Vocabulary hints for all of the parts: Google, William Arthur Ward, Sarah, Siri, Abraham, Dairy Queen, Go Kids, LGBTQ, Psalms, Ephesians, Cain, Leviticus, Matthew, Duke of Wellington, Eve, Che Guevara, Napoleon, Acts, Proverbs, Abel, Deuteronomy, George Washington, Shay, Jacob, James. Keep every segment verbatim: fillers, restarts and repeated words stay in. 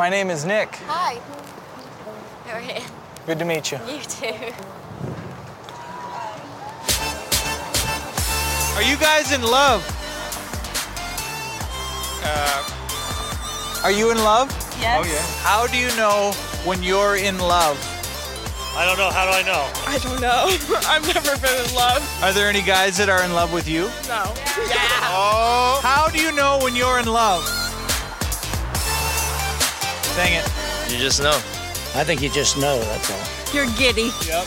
My name is Nick. Hi. How are you? Good to meet you. You too. Are you guys in love? Uh, are you in love? Yes. Oh, yeah. How do you know when you're in love? I don't know. How do I know? I don't know. I've never been in love. Are there any guys that are in love with you? No. Yeah. Yeah. Oh. How do you know when you're in love? Dang it. You just know. I think you just know, that's all. You're giddy. Yep.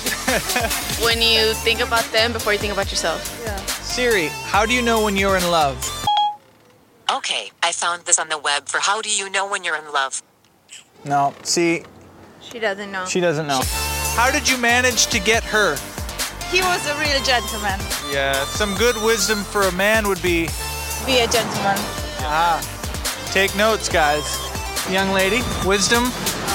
When you think about them before you think about yourself. Yeah. Siri, how do you know when you're in love? Okay, I found this on the web for how do you know when you're in love. No, see. She doesn't know. She doesn't know. How did you manage to get her? He was a real gentleman. Yeah, some good wisdom for a man would be... Be a gentleman. Ah, take notes, guys. Young lady, wisdom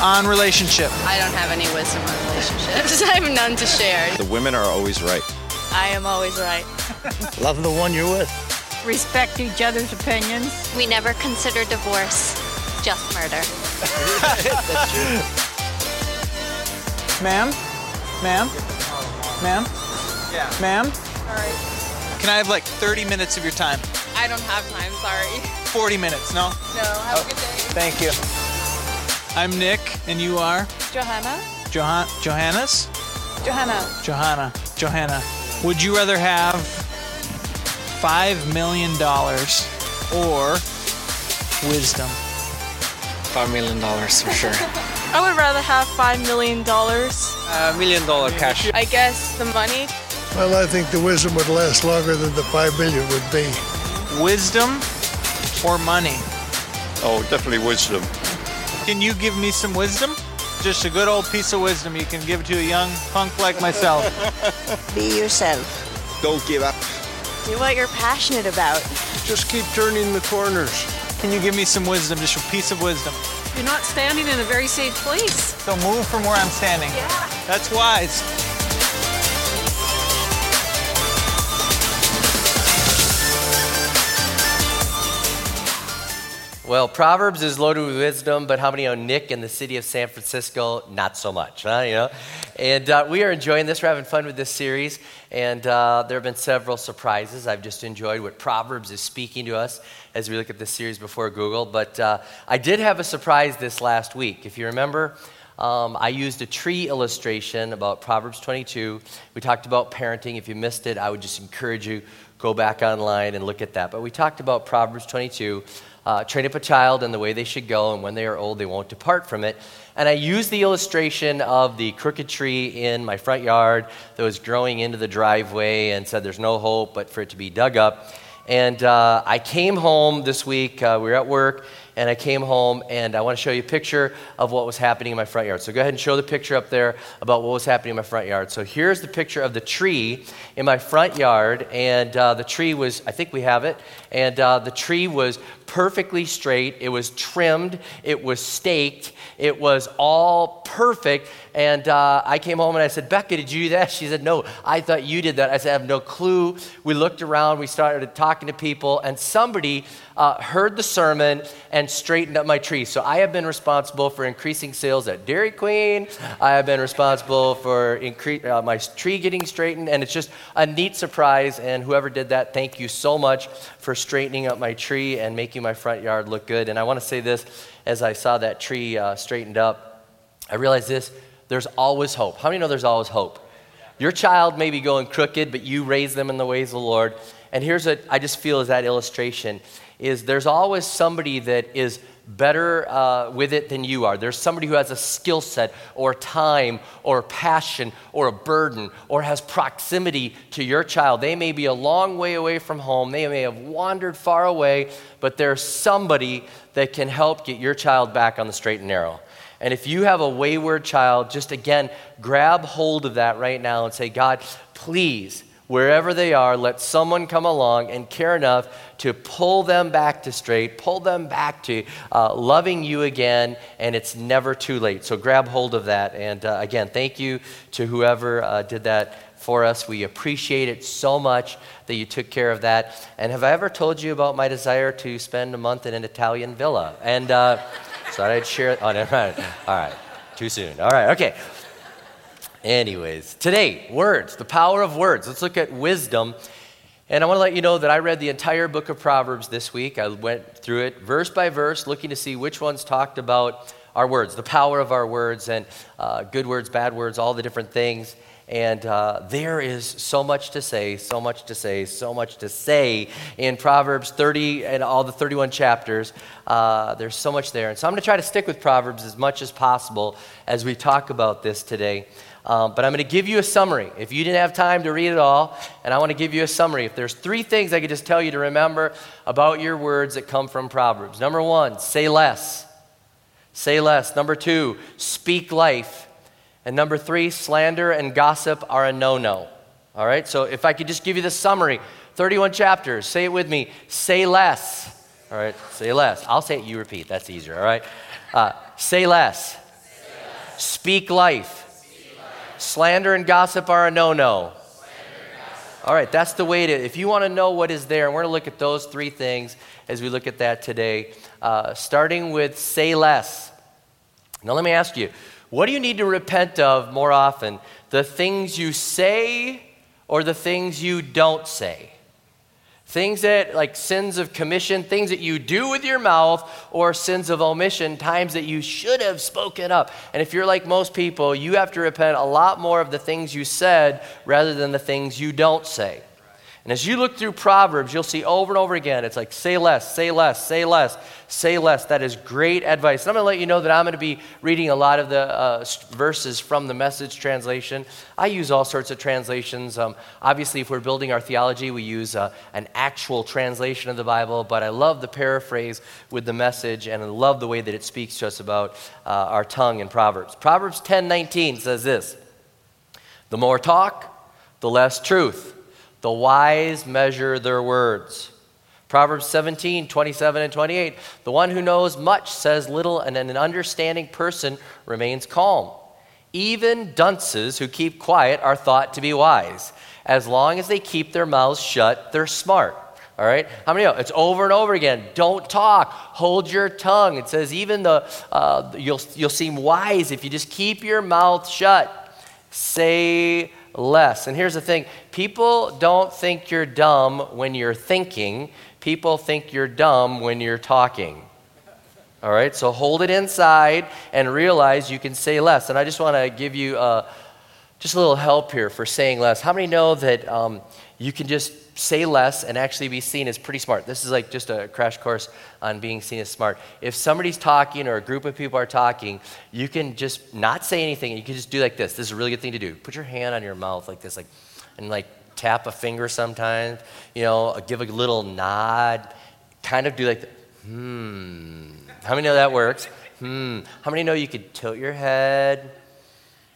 on relationship. I don't have any wisdom on relationships. I have none to share. The women are always right. I am always right. Love the one you're with. Respect each other's opinions. We never consider divorce, just murder. That's true. Ma'am? Ma'am? Ma'am? Yeah. Ma'am? All right. Can I have like thirty minutes of your time? I don't have time, sorry. forty minutes, no? No, have oh, a good day. Thank you. I'm Nick, and you are? Johanna. Johan- Johannes? Johanna. Johanna. Johanna. Would you rather have five million dollars or wisdom? five million dollars for sure. I would rather have five million dollars. A uh, million dollar cash. I guess the money. Well, I think the wisdom would last longer than the five million would be. Wisdom or money? Oh, definitely wisdom. Can you give me some wisdom? Just a good old piece of wisdom you can give to a young punk like myself. Be yourself. Don't give up. Do what you're passionate about. Just keep turning the corners. Can you give me some wisdom, just a piece of wisdom? You're not standing in a very safe place. So move from where I'm standing. Yeah. That's wise. Well, Proverbs is loaded with wisdom, but how many know Nick in the city of San Francisco? Not so much, huh? You know? And uh, we are enjoying this. We're having fun with this series, and uh, there have been several surprises. I've just enjoyed what Proverbs is speaking to us as we look at this series before Google, but uh, I did have a surprise this last week. If you remember, um, I used a tree illustration about Proverbs twenty-two. We talked about parenting. If you missed it, I would just encourage you, go back online and look at that. But we talked about Proverbs twenty-two, Uh, train up a child in the way they should go, and when they are old, they won't depart from it. And I used the illustration of the crooked tree in my front yard that was growing into the driveway and said there's no hope but for it to be dug up. And uh, I came home this week. Uh, we were at work, and I came home, and I want to show you a picture of what was happening in my front yard. So go ahead and show the picture up there about what was happening in my front yard. So here's the picture of the tree in my front yard, and uh, the tree was, I think we have it, and uh, the tree was perfectly straight. It was trimmed. It was staked. It was all perfect. And uh, I came home and I said, Becca, did you do that? She said, no, I thought you did that. I said, I have no clue. We looked around. We started talking to people, and somebody uh, heard the sermon and straightened up my tree. So I have been responsible for increasing sales at Dairy Queen. I have been responsible for incre- uh, my tree getting straightened, and it's just a neat surprise. And whoever did that, thank you so much for straightening up my tree and making my front yard look good. And I want to say this, as I saw that tree uh, straightened up, I realized this, there's always hope. How many know there's always hope? Your child may be going crooked, but you raise them in the ways of the Lord. And here's what I just feel is that illustration, is there's always somebody that is better uh, with it than you are. There's somebody who has a skill set or time or passion or a burden or has proximity to your child. They may be a long way away from home. They may have wandered far away, but there's somebody that can help get your child back on the straight and narrow. And if you have a wayward child, just again, grab hold of that right now and say, God, please, wherever they are, let someone come along and care enough to pull them back to straight, pull them back to uh, loving you again, and it's never too late. So grab hold of that. And uh, again, thank you to whoever uh, did that for us. We appreciate it so much that you took care of that. And have I ever told you about my desire to spend a month in an Italian villa? And uh, So I didn't share it. Oh, never mind. All right. Too soon. All right. Okay. Anyways, today, words, the power of words. Let's look at wisdom. And I want to let you know that I read the entire book of Proverbs this week. I went through it verse by verse, looking to see which ones talked about our words, the power of our words, and uh, good words, bad words, all the different things. And uh, there is so much to say, so much to say, so much to say in Proverbs thirty and all the thirty-one chapters. Uh, there's so much there. And so I'm going to try to stick with Proverbs as much as possible as we talk about this today. Um, but I'm going to give you a summary. If you didn't have time to read it all, and I want to give you a summary. If there's three things I could just tell you to remember about your words that come from Proverbs. Number one, say less. Say less. Number two, speak life. And number three, slander and gossip are a no-no. All right? So if I could just give you the summary, thirty-one chapters. Say it with me. Say less. All right? Say less. I'll say it. You repeat. That's easier. All right? Uh, say less. Say less. Speak life. Slander and gossip are a no-no. All right, that's the way to, if you want to know what is there, and we're going to look at those three things as we look at that today, uh, starting with say less. Now let me ask you, what do you need to repent of more often, the things you say or the things you don't say? Things that, like sins of commission, things that you do with your mouth, or sins of omission, times that you should have spoken up. And if you're like most people, you have to repent a lot more of the things you said rather than the things you don't say. And as you look through Proverbs, you'll see over and over again, it's like, say less, say less, say less, say less. That is great advice. And I'm going to let you know that I'm going to be reading a lot of the uh, verses from the Message translation. I use all sorts of translations. Um, obviously, if we're building our theology, we use uh, an actual translation of the Bible, but I love the paraphrase with the Message, and I love the way that it speaks to us about uh, our tongue in Proverbs. Proverbs ten nineteen says this, "The more talk, the less truth. The wise measure their words." Proverbs seventeen, twenty-seven, and twenty-eight. "The one who knows much says little, and an understanding person remains calm. Even dunces who keep quiet are thought to be wise. As long as they keep their mouths shut, they're smart." All right? How many of you know? It's over and over again. Don't talk. Hold your tongue. It says even the uh, you'll you'll seem wise if you just keep your mouth shut. Say less. And here's the thing. People don't think you're dumb when you're thinking. People think you're dumb when you're talking. All right? So hold it inside and realize you can say less. And I just want to give you uh, just a little help here for saying less. How many know that um, you can just say less and actually be seen as pretty smart? This is like just a crash course on being seen as smart. If somebody's talking or a group of people are talking, you can just not say anything. You can just do like this. This is a really good thing to do. Put your hand on your mouth like this, like, and like tap a finger sometimes, you know, give a little nod, kind of do like, the, hmm. How many know that works? Hmm. How many know you could tilt your head?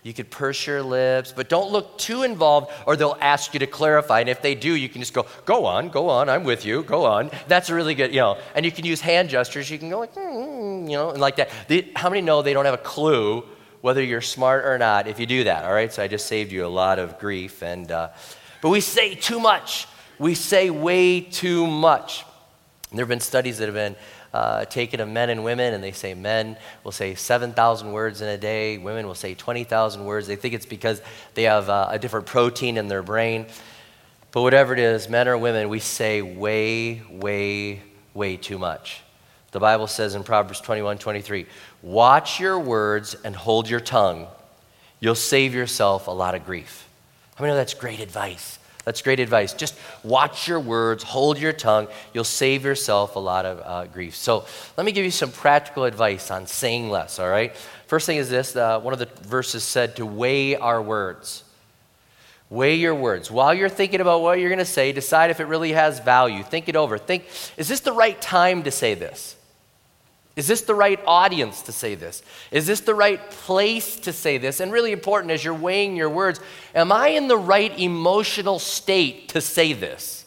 You could purse your lips, but don't look too involved or they'll ask you to clarify. And if they do, you can just go, go on, go on, I'm with you, go on. That's a really good, you know, and you can use hand gestures. You can go like, mm, you know, and like that. They, how many know they don't have a clue whether you're smart or not if you do that, all right? So I just saved you a lot of grief. And uh, but we say too much. We say way too much. And there have been studies that have been Uh, taken of men and women, and they say men will say seven thousand words in a day, women will say twenty thousand words. They think it's because they have uh, a different protein in their brain. But whatever it is, men or women, we say way, way, way too much. The Bible says in Proverbs twenty-one twenty-three, "Watch your words and hold your tongue. You'll save yourself a lot of grief." How many know that's great advice? That's great advice. Just watch your words, hold your tongue. You'll save yourself a lot of uh, grief. So let me give you some practical advice on saying less, all right? First thing is this. Uh, one of the verses said to weigh our words. Weigh your words. While you're thinking about what you're going to say, decide if it really has value. Think it over. Think, is this the right time to say this? Is this the right audience to say this? Is this the right place to say this? And really important as you're weighing your words, am I in the right emotional state to say this?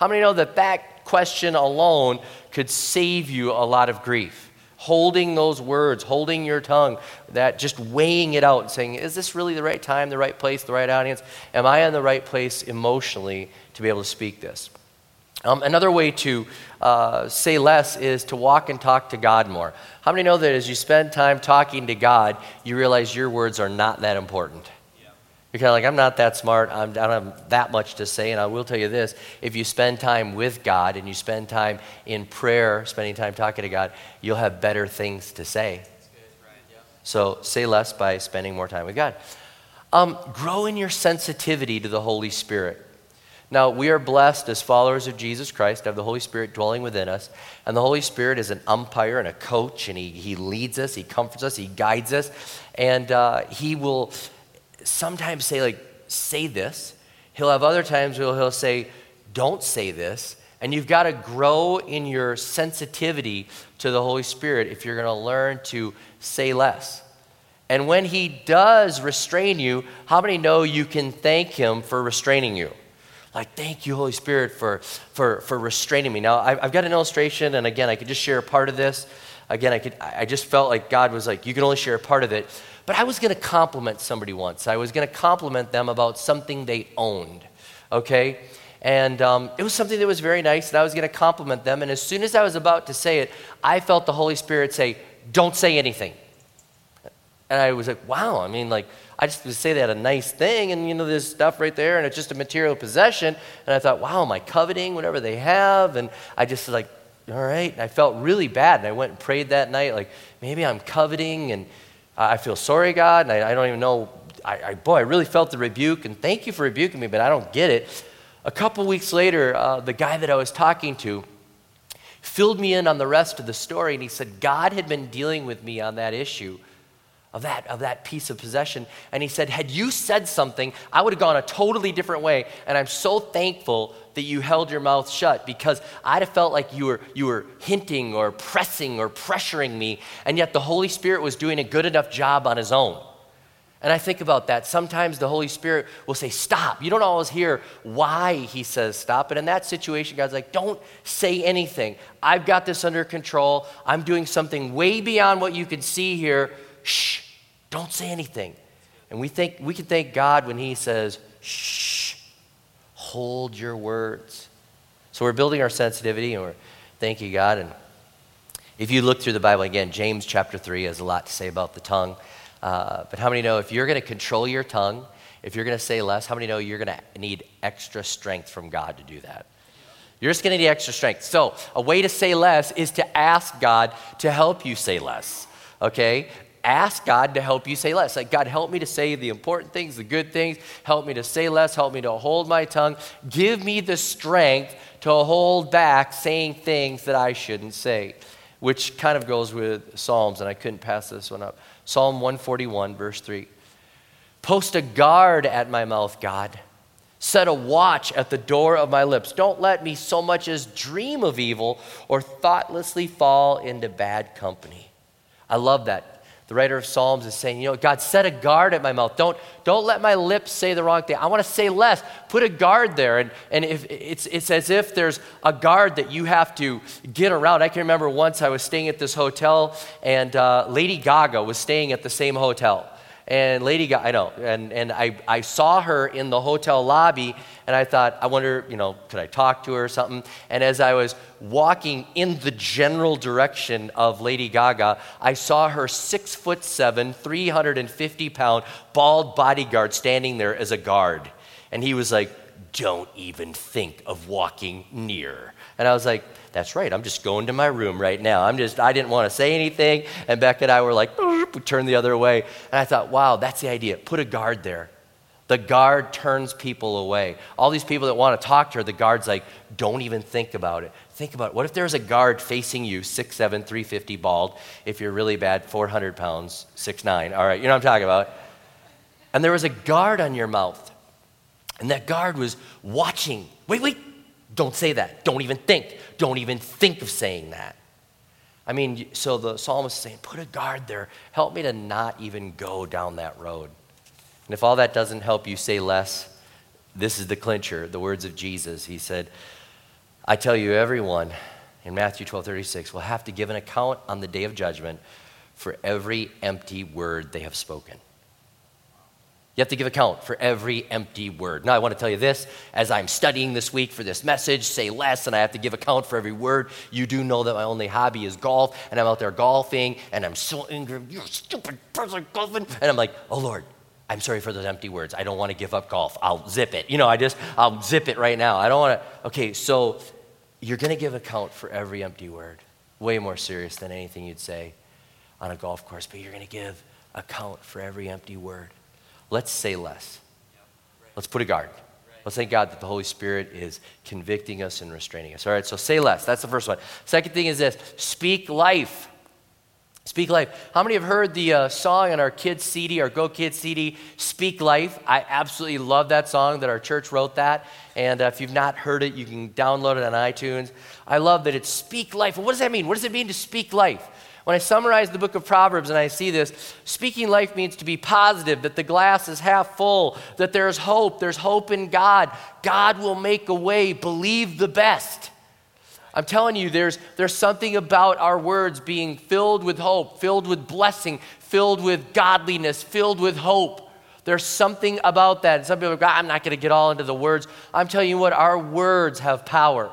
How many know that that question alone could save you a lot of grief? Holding those words, holding your tongue, that just weighing it out and saying, is this really the right time, the right place, the right audience? Am I in the right place emotionally to be able to speak this? Um, another way to uh, say less is to walk and talk to God more. How many know that as you spend time talking to God, you realize your words are not that important? Yeah. You're kind of like, I'm not that smart. I'm, I don't have that much to say. And I will tell you this, if you spend time with God and you spend time in prayer, spending time talking to God, you'll have better things to say. That's good, right? Yeah. So say less by spending more time with God. Um, grow in your sensitivity to the Holy Spirit. Now, we are blessed as followers of Jesus Christ to have the Holy Spirit dwelling within us. And the Holy Spirit is an umpire and a coach, and he, he leads us, he comforts us, he guides us. And uh, he will sometimes say, like, say this. He'll have other times where he'll say, don't say this. And you've got to grow in your sensitivity to the Holy Spirit if you're going to learn to say less. And when he does restrain you, how many know you can thank him for restraining you? Like, thank you, Holy Spirit, for for for restraining me. Now, I've, I've got an illustration, and again, I could just share a part of this. Again, I could I just felt like God was like, you can only share a part of it. But I was going to compliment somebody once. I was going to compliment them about something they owned, okay? And um, it was something that was very nice, and I was going to compliment them. And as soon as I was about to say it, I felt the Holy Spirit say, don't say anything. And I was like, wow, I mean, like, I just would say they had a nice thing, and, you know, there's stuff right there, and it's just a material possession. And I thought, wow, am I coveting whatever they have? And I just was like, all right. And I felt really bad, and I went and prayed that night, like, maybe I'm coveting, and I feel sorry, God, and I, I don't even know. I, I boy, I really felt the rebuke, and thank you for rebuking me, but I don't get it. A couple weeks later, uh, the guy that I was talking to filled me in on the rest of the story, and he said God had been dealing with me on that issue Of that, of that piece of possession. And he said, had you said something, I would have gone a totally different way. And I'm so thankful that you held your mouth shut, because I'd have felt like you were you were hinting or pressing or pressuring me. And yet the Holy Spirit was doing a good enough job on his own. And I think about that. Sometimes the Holy Spirit will say, stop. You don't always hear why he says stop. But in that situation, God's like, don't say anything. I've got this under control. I'm doing something way beyond what you can see here. Shh. Don't say anything. And we think we can thank God when he says, shh, hold your words. So we're building our sensitivity, and we're thank you, God. And if you look through the Bible again, James chapter three has a lot to say about the tongue. Uh, but how many know if you're going to control your tongue, if you're going to say less, how many know you're going to need extra strength from God to do that? You're just going to need extra strength. So a way to say less is to ask God to help you say less, okay? Ask God to help you say less. Like, God, help me to say the important things, the good things. Help me to say less. Help me to hold my tongue. Give me the strength to hold back saying things that I shouldn't say, which kind of goes with Psalms, and I couldn't pass this one up. Psalm one forty-one, verse three. Post a guard at my mouth, God. Set a watch at the door of my lips. Don't let me so much as dream of evil or thoughtlessly fall into bad company. I love that. The writer of Psalms is saying, you know, God, set a guard at my mouth. Don't, don't let my lips say the wrong thing. I want to say less. Put a guard there. And, and if it's, it's as if there's a guard that you have to get around. I can remember once I was staying at this hotel, and uh, Lady Gaga was staying at the same hotel. And Lady Gaga, I know, and, and I, I saw her in the hotel lobby, and I thought, I wonder, you know, could I talk to her or something? And as I was walking in the general direction of Lady Gaga, I saw her six foot seven, three hundred fifty pound, bald bodyguard standing there as a guard. And he was like, don't even think of walking near. And I was like, that's right, I'm just going to my room right now. I'm just, I didn't want to say anything. And Beck and I were like, turn the other way. And I thought, wow, that's the idea. Put a guard there. The guard turns people away. All these people that want to talk to her, the guard's like, don't even think about it. Think about it. What if there's a guard facing you, six foot seven, three hundred fifty bald, if you're really bad, four hundred pounds, six foot nine. All right, you know what I'm talking about. And there was a guard on your mouth. And that guard was watching. Wait, wait. Don't say that. Don't even think. Don't even think of saying that. I mean, so the psalmist is saying, put a guard there. Help me to not even go down that road. And if all that doesn't help you say less, this is the clincher, the words of Jesus. He said, I tell you, everyone, in Matthew twelve thirty-six, will have to give an account on the day of judgment for every empty word they have spoken. You have to give account for every empty word. Now, I want to tell you this. As I'm studying this week for this message, say less, and I have to give account for every word. You do know that my only hobby is golf, and I'm out there golfing, and I'm so angry. You're a stupid person golfing. And I'm like, oh, Lord, I'm sorry for those empty words. I don't want to give up golf. I'll zip it. You know, I just, I'll zip it right now. I don't want to. Okay, so you're going to give account for every empty word. Way more serious than anything you'd say on a golf course, but you're going to give account for every empty word. Let's say less. Let's put a guard. Let's thank God that the Holy Spirit is convicting us and restraining us. All right, so say less. That's the first one. Second thing is this, speak life. Speak life. How many have heard the uh, song on our kids' C D, our Go Kids C D, Speak Life? I absolutely love that song that our church wrote that. And uh, if you've not heard it, you can download it on iTunes. I love that it's Speak Life. What does that mean? What does it mean to speak life? When I summarize the book of Proverbs and I see this, speaking life means to be positive, that the glass is half full, that there's hope, there's hope in God. God will make a way. Believe the best. I'm telling you, there's, there's something about our words being filled with hope, filled with blessing, filled with godliness, filled with hope. There's something about that. And some people go, I'm not going to get all into the words. I'm telling you what, our words have power.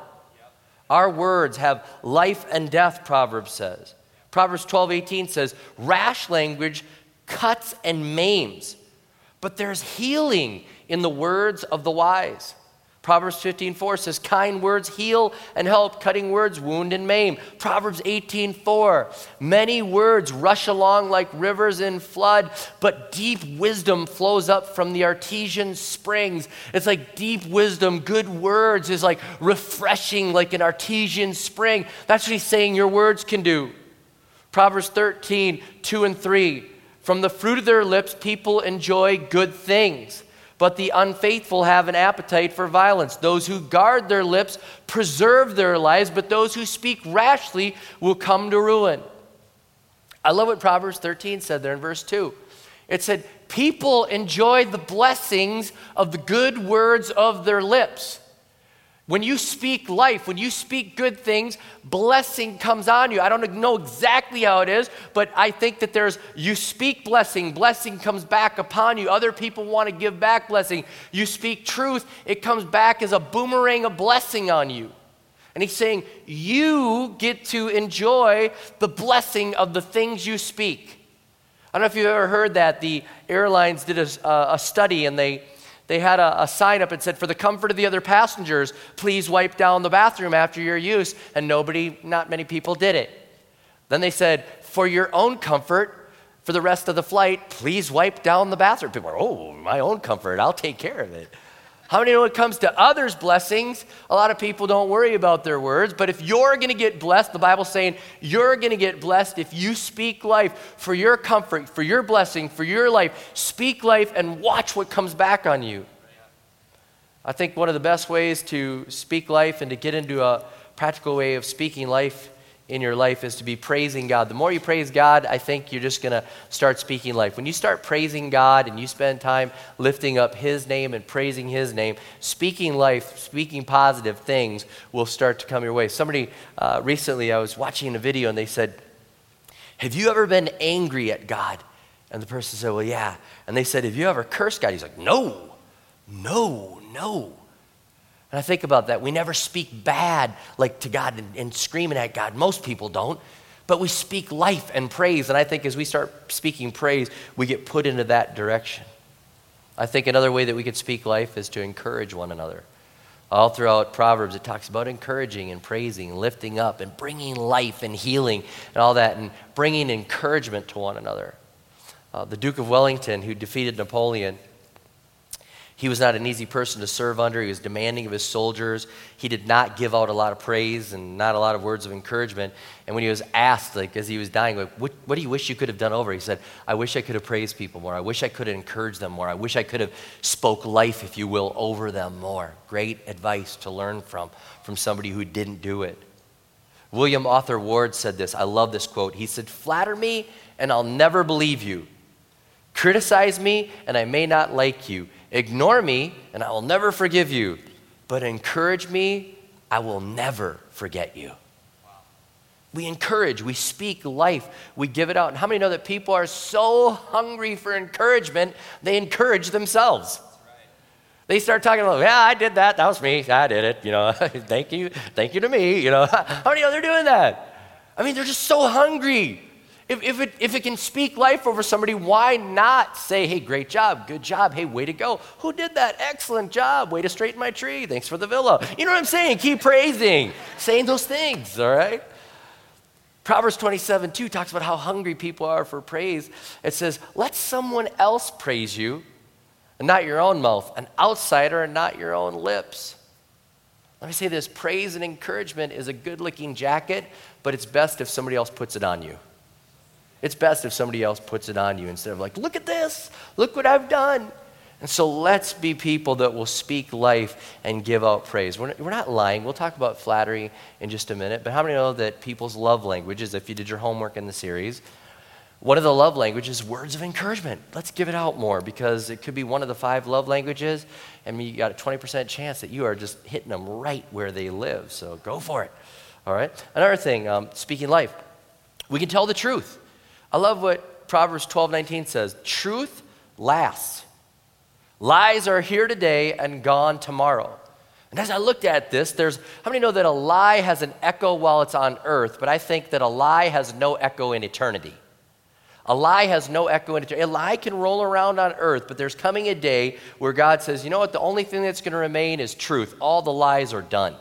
Our words have life and death, Proverbs says. Proverbs twelve eighteen says, rash language cuts and maims, but there's healing in the words of the wise. Proverbs fifteen four says, kind words heal and help, cutting words wound and maim. Proverbs eighteen four, many words rush along like rivers in flood, but deep wisdom flows up from the artesian springs. It's like deep wisdom, good words is like refreshing like an artesian spring. That's what he's saying your words can do. Proverbs thirteen two and three, from the fruit of their lips people enjoy good things, but the unfaithful have an appetite for violence. Those who guard their lips preserve their lives, but those who speak rashly will come to ruin. I love what Proverbs thirteen said there in verse two. It said, people enjoy the blessings of the good words of their lips. When you speak life, when you speak good things, blessing comes on you. I don't know exactly how it is, but I think that there's, you speak blessing, blessing comes back upon you. Other people want to give back blessing. You speak truth, it comes back as a boomerang of blessing on you. And he's saying, you get to enjoy the blessing of the things you speak. I don't know if you've ever heard that. The airlines did a, a study and they They had a, a sign up that said, for the comfort of the other passengers, please wipe down the bathroom after your use. And nobody, not many people did it. Then they said, for your own comfort, for the rest of the flight, please wipe down the bathroom. People are, oh, my own comfort, I'll take care of it. How many know when it comes to others' blessings, a lot of people don't worry about their words, but if you're going to get blessed, the Bible's saying you're going to get blessed if you speak life for your comfort, for your blessing, for your life. Speak life and watch what comes back on you. I think one of the best ways to speak life and to get into a practical way of speaking life in your life is to be praising God. The more you praise God, I think you're just going to start speaking life. When you start praising God and you spend time lifting up his name and praising his name, speaking life, speaking positive things will start to come your way. Somebody uh, recently, I was watching a video and they said, have you ever been angry at God? And the person said, well, yeah. And they said, have you ever cursed God? He's like, no, no, no. And I think about that. We never speak bad like to God and, and screaming at God. Most people don't. But we speak life and praise. And I think as we start speaking praise, we get put into that direction. I think another way that we could speak life is to encourage one another. All throughout Proverbs, it talks about encouraging and praising, lifting up and bringing life and healing and all that and bringing encouragement to one another. Uh, the Duke of Wellington, who defeated Napoleon, he was not an easy person to serve under. He was demanding of his soldiers. He did not give out a lot of praise and not a lot of words of encouragement. And when he was asked, like as he was dying, like, what, what do you wish you could have done over? He said, I wish I could have praised people more. I wish I could have encouraged them more. I wish I could have spoke life, if you will, over them more. Great advice to learn from, from somebody who didn't do it. William Arthur Ward said this. I love this quote. He said, flatter me and I'll never believe you. Criticize me and I may not like you. Ignore me, and I will never forgive you. But encourage me, I will never forget you. Wow. We encourage, we speak life, we give it out. And how many know that people are so hungry for encouragement, they encourage themselves? That's right. They start talking about, yeah, I did that, that was me, I did it, you know, thank you, thank you to me, you know. How many know they're doing that? I mean, they're just so hungry. If, if, it, if it can speak life over somebody, why not say, hey, great job, good job, hey, way to go. Who did that? Excellent job, way to straighten my tree, thanks for the villa. You know what I'm saying? Keep praising, saying those things, all right? Proverbs twenty-seven two talks about how hungry people are for praise. It says, let someone else praise you, and not your own mouth, an outsider, and not your own lips. Let me say this, praise and encouragement is a good-looking jacket, but it's best if somebody else puts it on you. It's best if somebody else puts it on you instead of like, look at this, look what I've done. And so let's be people that will speak life and give out praise. We're not, we're not lying. We'll talk about flattery in just a minute. But how many know that people's love languages, if you did your homework in the series, one of the love languages is words of encouragement. Let's give it out more because it could be one of the five love languages. And you got a twenty percent chance that you are just hitting them right where they live. So go for it. All right. Another thing, um, speaking life. We can tell the truth. I love what Proverbs twelve nineteen says. Truth lasts. Lies are here today and gone tomorrow. And as I looked at this, there's, how many know that a lie has an echo while it's on earth, but I think that a lie has no echo in eternity. A lie has no echo in eternity. A lie can roll around on earth, but there's coming a day where God says, you know what, the only thing that's going to remain is truth. All the lies are done.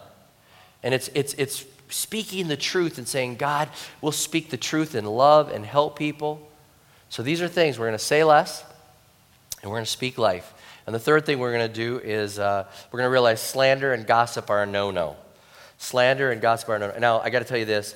And it's it's it's speaking the truth and saying, God, we'll speak the truth in love and help people. So these are things we're going to say less, and we're going to speak life. And the third thing we're going to do is uh, we're going to realize slander and gossip are a no-no. Slander and gossip are a no-no. Now, I got to tell you this.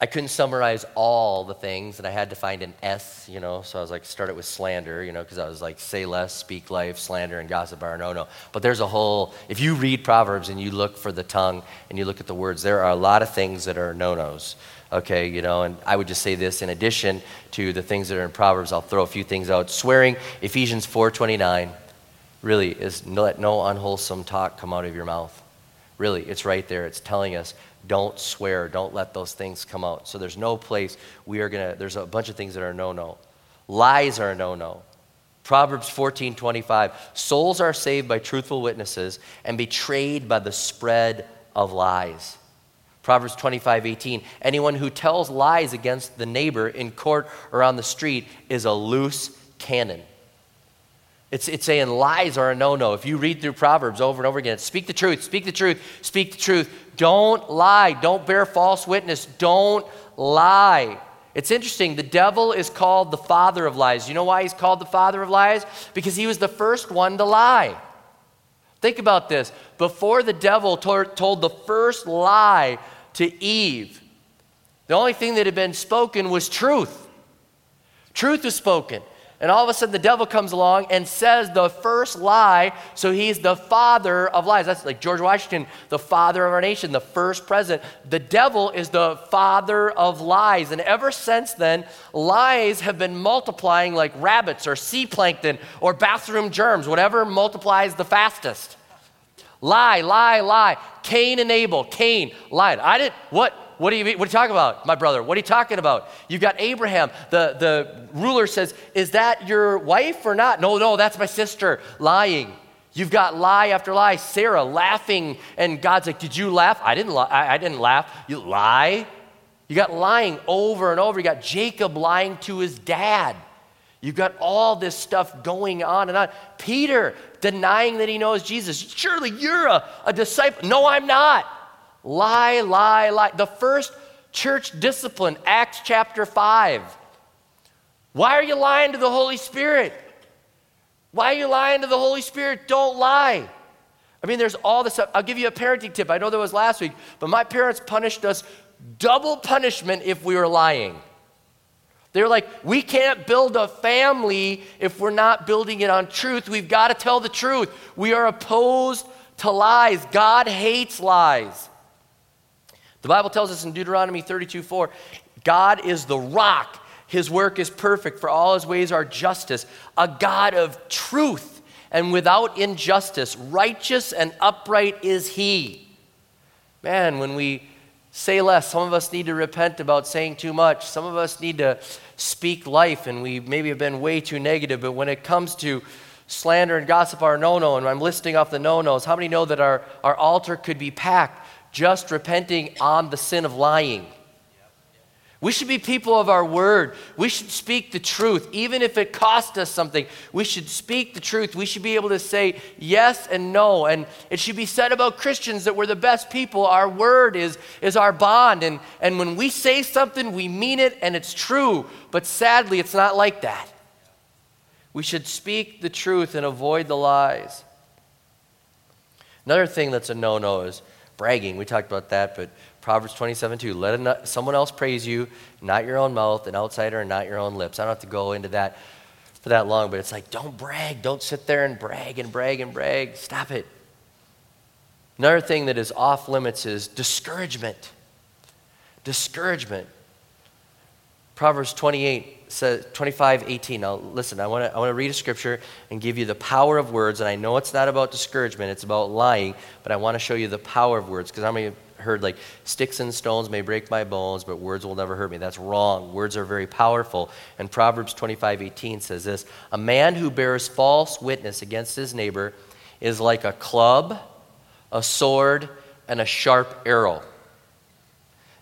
I couldn't summarize all the things, and I had to find an S, you know, so I was like, start it with slander, you know, because I was like, say less, speak life, slander, and gossip are a no-no. But there's a whole, if you read Proverbs and you look for the tongue and you look at the words, there are a lot of things that are no-nos, okay, you know, and I would just say this, in addition to the things that are in Proverbs, I'll throw a few things out. Swearing, Ephesians four twenty-nine. Really, is let no unwholesome talk come out of your mouth. Really, it's right there. It's telling us, don't swear. Don't let those things come out. So there's no place we are going to, there's a bunch of things that are no-no. Lies are a no-no. Proverbs fourteen twenty-five, souls are saved by truthful witnesses and betrayed by the spread of lies. Proverbs twenty-five eighteen, anyone who tells lies against the neighbor in court or on the street is a loose cannon. It's, it's saying lies are a no-no. If you read through Proverbs over and over again, speak the truth, speak the truth, speak the truth. Don't lie. Don't bear false witness. Don't lie. It's interesting. The devil is called the father of lies. You know why he's called the father of lies? Because he was the first one to lie. Think about this. Before the devil told, told the first lie to Eve, the only thing that had been spoken was truth. Truth was spoken. And all of a sudden the devil comes along and says the first lie, so he's the father of lies. That's like George Washington, the father of our nation, the first president. The devil is the father of lies. And ever since then, lies have been multiplying like rabbits or sea plankton or bathroom germs, whatever multiplies the fastest. Lie, lie, lie. Cain and Abel. Cain lied. I didn't, what? What are you, what are you talking about, my brother? What are you talking about? You've got Abraham. The, the ruler says, is that your wife or not? No, no, that's my sister. Lying. You've got lie after lie. Sarah laughing, and God's like, did you laugh? I didn't, li- I, I didn't laugh. You lie. You got lying over and over. You got Jacob lying to his dad. You've got all this stuff going on and on. Peter denying that he knows Jesus. Surely you're a, a disciple. No, I'm not. Lie, lie, lie. The first church discipline, Acts chapter five. Why are you lying to the Holy Spirit? Why are you lying to the Holy Spirit? Don't lie. I mean, there's all this stuff. I'll give you a parenting tip. I know there was last week, but my parents punished us double punishment if we were lying. They were like, we can't build a family if we're not building it on truth. We've got to tell the truth. We are opposed to lies. God hates lies. The Bible tells us in Deuteronomy thirty-two four, God is the rock. His work is perfect, for all his ways are justice. A God of truth and without injustice, righteous and upright is he. Man, when we say less. Some of us need to repent about saying too much. Some of us need to speak life, and we maybe have been way too negative. But when it comes to slander and gossip are no-no, and I'm listing off the no-nos, how many know that our, our altar could be packed just repenting on the sin of lying? We should be people of our word. We should speak the truth. Even if it costs us something, we should speak the truth. We should be able to say yes and no. And it should be said about Christians that we're the best people. Our word is, is our bond. And, and when we say something, we mean it and it's true. But sadly, it's not like that. We should speak the truth and avoid the lies. Another thing that's a no-no is bragging. We talked about that, but Proverbs twenty-seven two, let someone else praise you, not your own mouth, an outsider, and not your own lips. I don't have to go into that for that long, but it's like, don't brag. Don't sit there and brag and brag and brag. Stop it. Another thing that is off limits is discouragement. Discouragement. Proverbs twenty-eight says, twenty-five eighteen. Now listen, I want to I want to read a scripture and give you the power of words, and I know it's not about discouragement, it's about lying, but I want to show you the power of words, because I'm going to heard like sticks and stones may break my bones, but words will never hurt me. That's wrong. Words are very powerful. And Proverbs twenty-five eighteen says this: a man who bears false witness against his neighbor is like a club, a sword, and a sharp arrow.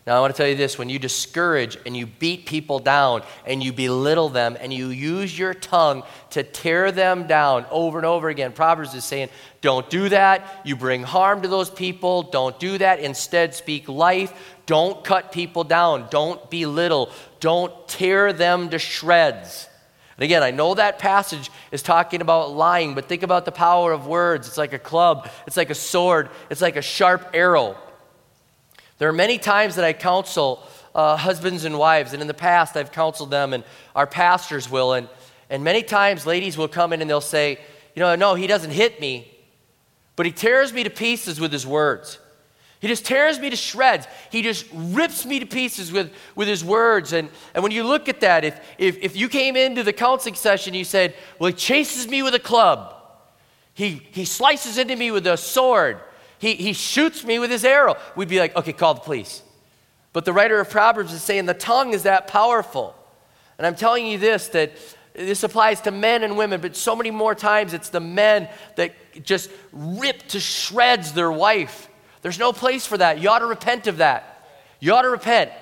Now I want to tell you this: when you discourage and you beat people down and you belittle them and you use your tongue to tear them down over and over again, Proverbs is saying, don't do that. You bring harm to those people. Don't do that. Instead, speak life. Don't cut people down. Don't belittle. Don't tear them to shreds. And again, I know that passage is talking about lying, but think about the power of words. It's like a club. It's like a sword. It's like a sharp arrow. There are many times that I counsel uh, husbands and wives, and in the past I've counseled them, and our pastors will, and, and many times ladies will come in and they'll say, you know, no, he doesn't hit me, but he tears me to pieces with his words. He just tears me to shreds. He just rips me to pieces with, with his words. And, and when you look at that, if, if, if you came into the counseling session, you said, well, he chases me with a club. He, he slices into me with a sword. He, he shoots me with his arrow. We'd be like, okay, call the police. But the writer of Proverbs is saying the tongue is that powerful. And I'm telling you this, that this applies to men and women, but so many more times it's the men that just rip to shreds their wife. There's no place for that. You ought to repent of that. You ought to repent.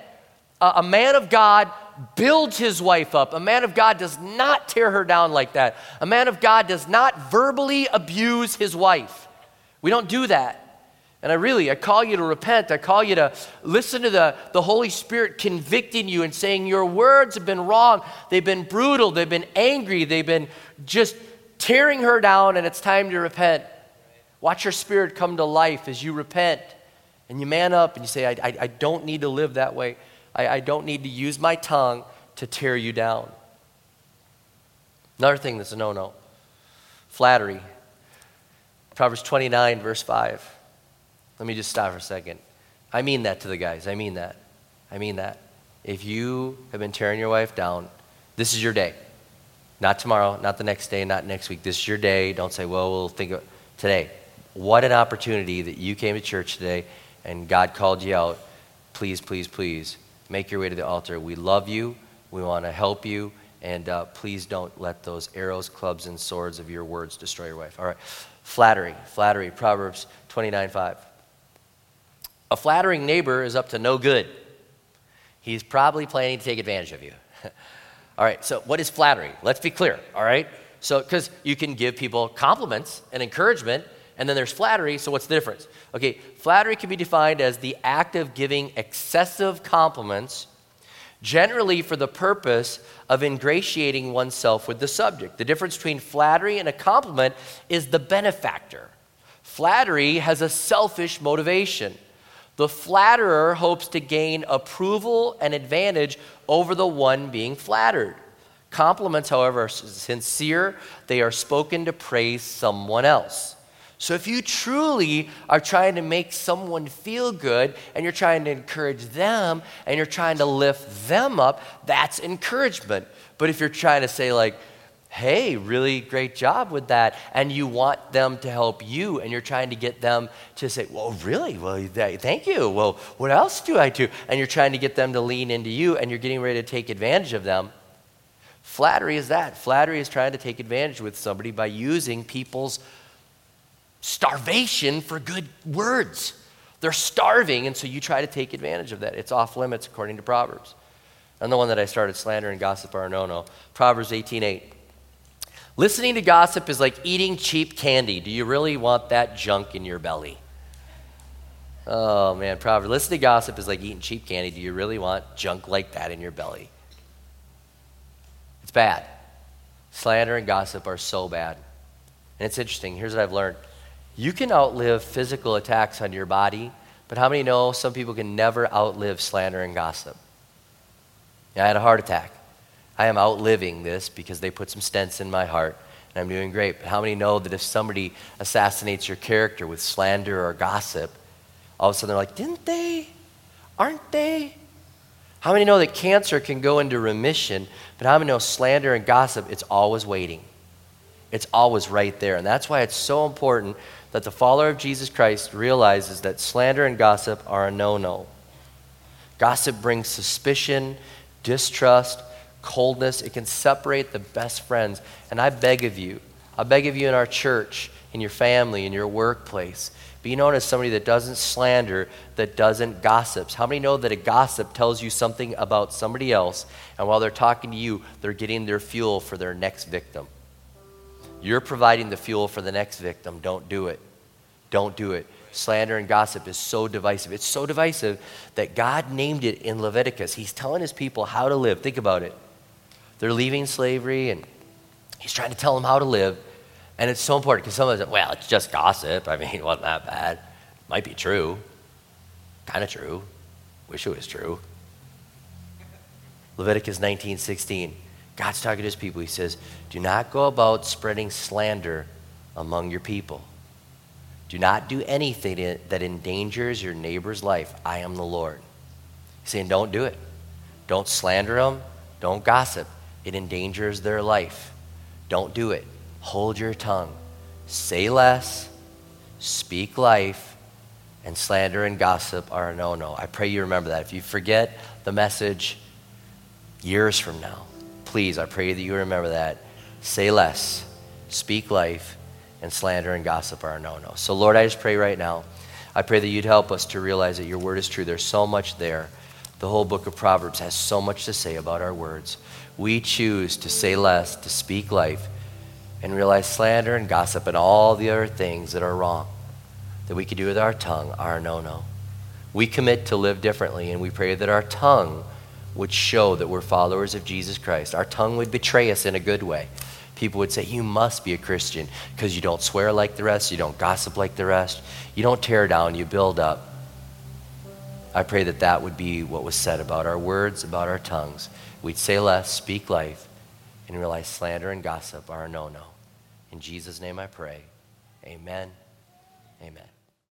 A, a man of God builds his wife up. A man of God does not tear her down like that. A man of God does not verbally abuse his wife. We don't do that. And I really, I call you to repent. I call you to listen to the, the Holy Spirit convicting you and saying your words have been wrong. They've been brutal. They've been angry. They've been just tearing her down, and it's time to repent. Watch your spirit come to life as you repent and you man up and you say, I, I, I don't need to live that way. I, I don't need to use my tongue to tear you down. Another thing that's a no-no, flattery. Proverbs twenty-nine, verse five. Let me just stop for a second. I mean that to the guys. I mean that. I mean that. If you have been tearing your wife down, this is your day. Not tomorrow, not the next day, not next week. This is your day. Don't say, well, we'll think of today. What an opportunity that you came to church today and God called you out. Please, please, please make your way to the altar. We love you. We want to help you. And uh, please don't let those arrows, clubs, and swords of your words destroy your wife. All right. Flattery. Flattery. Proverbs twenty-nine five. A flattering neighbor is up to no good. He's probably planning to take advantage of you. All right, so what is flattery? Let's be clear, all right? So, because you can give people compliments and encouragement, and then there's flattery, so what's the difference? Okay, flattery can be defined as the act of giving excessive compliments, generally for the purpose of ingratiating oneself with the subject. The difference between flattery and a compliment is the benefactor. Flattery has a selfish motivation. The flatterer hopes to gain approval and advantage over the one being flattered. Compliments, however, are sincere. They are spoken to praise someone else. So if you truly are trying to make someone feel good and you're trying to encourage them and you're trying to lift them up, that's encouragement. But if you're trying to say like, hey, really great job with that. And you want them to help you, and you're trying to get them to say, well, really? Well, thank you. Well, what else do I do? And you're trying to get them to lean into you, and you're getting ready to take advantage of them. Flattery is that. Flattery is trying to take advantage with somebody by using people's starvation for good words. They're starving, and so you try to take advantage of that. It's off limits according to Proverbs. And the one that I started, slander and gossip are a no-no. Proverbs eighteen eight. Listening to gossip is like eating cheap candy. Do you really want that junk in your belly? Oh, man, Proverbs. Listening to gossip is like eating cheap candy. Do you really want junk like that in your belly? It's bad. Slander and gossip are so bad. And it's interesting. Here's what I've learned. You can outlive physical attacks on your body, but how many know some people can never outlive slander and gossip? I had a heart attack. I am outliving this because they put some stents in my heart, and I'm doing great. But how many know that if somebody assassinates your character with slander or gossip, all of a sudden they're like, didn't they? Aren't they? How many know that cancer can go into remission, but how many know slander and gossip, it's always waiting. It's always right there. And that's why it's so important that the follower of Jesus Christ realizes that slander and gossip are a no-no. Gossip brings suspicion, distrust, coldness. It can separate the best friends. And I beg of you, I beg of you in our church, in your family, in your workplace, be known as somebody that doesn't slander, that doesn't gossip. How many know that a gossip tells you something about somebody else, and while they're talking to you, they're getting their fuel for their next victim? You're providing the fuel for the next victim. Don't do it. Don't do it. Slander and gossip is so divisive. It's so divisive that God named it in Leviticus. He's telling his people how to live. Think about it. They're leaving slavery, and he's trying to tell them how to live. And it's so important because someone's like, well, it's just gossip. I mean, it wasn't that bad. Might be true. Kind of true. Wish it was true. Leviticus nineteen sixteen. God's talking to his people. He says, do not go about spreading slander among your people. Do not do anything that endangers your neighbor's life. I am the Lord. He's saying, don't do it. Don't slander them. Don't gossip. It endangers their life. Don't do it. Hold your tongue. Say less. Speak life. And slander and gossip are a no-no. I pray you remember that. If you forget the message years from now, please, I pray that you remember that. Say less. Speak life. And slander and gossip are a no-no. So Lord, I just pray right now. I pray that you'd help us to realize that your word is true. There's so much there. The whole book of Proverbs has so much to say about our words. We choose to say less, to speak life, and realize slander and gossip and all the other things that are wrong that we could do with our tongue are a no-no. We commit to live differently, and we pray that our tongue would show that we're followers of Jesus Christ. Our tongue would betray us in a good way. People would say, you must be a Christian because you don't swear like the rest, you don't gossip like the rest, you don't tear down, you build up. I pray that that would be what was said about our words, about our tongues. We'd say less, speak life, and realize slander and gossip are a no-no. In Jesus' name I pray, amen, amen.